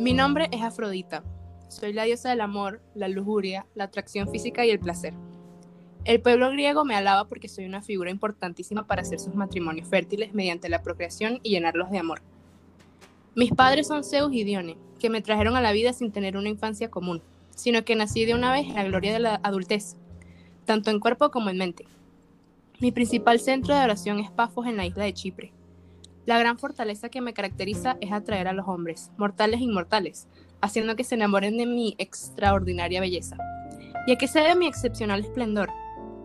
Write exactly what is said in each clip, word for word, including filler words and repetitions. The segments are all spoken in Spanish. Mi nombre es Afrodita. Soy la diosa del amor, la lujuria, la atracción física y el placer. El pueblo griego me alaba porque soy una figura importantísima para hacer sus matrimonios fértiles mediante la procreación y llenarlos de amor. Mis padres son Zeus y Dione, que me trajeron a la vida sin tener una infancia común, sino que nací de una vez en la gloria de la adultez, tanto en cuerpo como en mente. Mi principal centro de oración es Pafos, en la isla de Chipre. La gran fortaleza que me caracteriza es atraer a los hombres, mortales e inmortales, haciendo que se enamoren de mi extraordinaria belleza. ¿Y a qué se debe mi excepcional esplendor?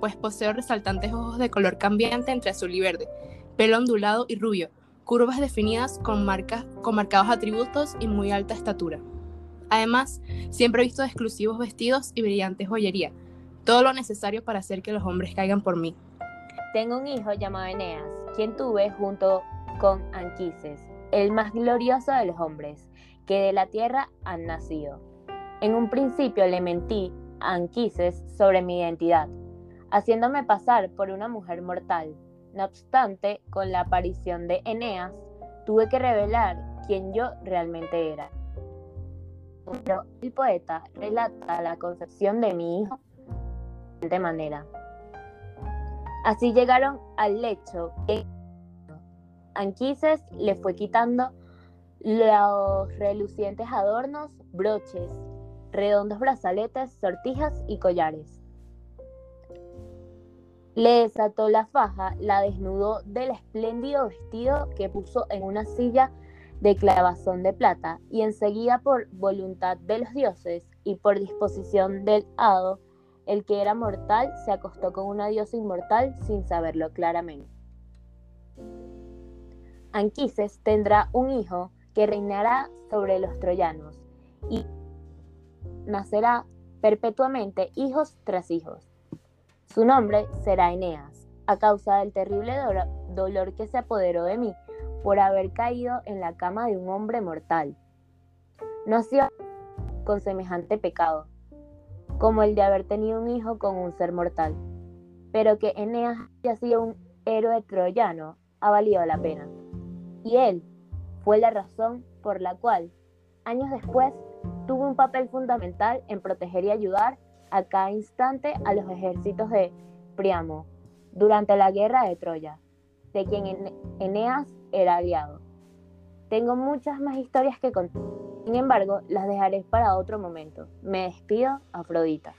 Pues poseo resaltantes ojos de color cambiante entre azul y verde, pelo ondulado y rubio, curvas definidas con, marcas, con marcados atributos y muy alta estatura. Además, siempre he visto exclusivos vestidos y brillante joyería, todo lo necesario para hacer que los hombres caigan por mí. Tengo un hijo llamado Eneas, quien tuve junto con Anquises, el más glorioso de los hombres, que de la tierra han nacido. En un principio le mentí a Anquises sobre mi identidad, haciéndome pasar por una mujer mortal. No obstante, con la aparición de Eneas, tuve que revelar quién yo realmente era. Pero el poeta relata la concepción de mi hijo de esta manera. Así llegaron al lecho que Anquises le fue quitando los relucientes adornos, broches, redondos brazaletes, sortijas y collares. Le desató la faja, la desnudó del espléndido vestido que puso en una silla de clavazón de plata, y enseguida, por voluntad de los dioses y por disposición del hado, el que era mortal se acostó con una diosa inmortal sin saberlo claramente. Anquises tendrá un hijo que reinará sobre los troyanos y nacerá perpetuamente hijos tras hijos. Su nombre será Eneas, a causa del terrible do- dolor que se apoderó de mí por haber caído en la cama de un hombre mortal. Nací con semejante pecado, como el de haber tenido un hijo con un ser mortal, pero que Eneas haya sido un héroe troyano ha valido la pena. Y él fue la razón por la cual, años después, tuvo un papel fundamental en proteger y ayudar a cada instante a los ejércitos de Priamo durante la guerra de Troya, de quien Eneas era aliado. Tengo muchas más historias que contar, sin embargo, las dejaré para otro momento. Me despido, Afrodita.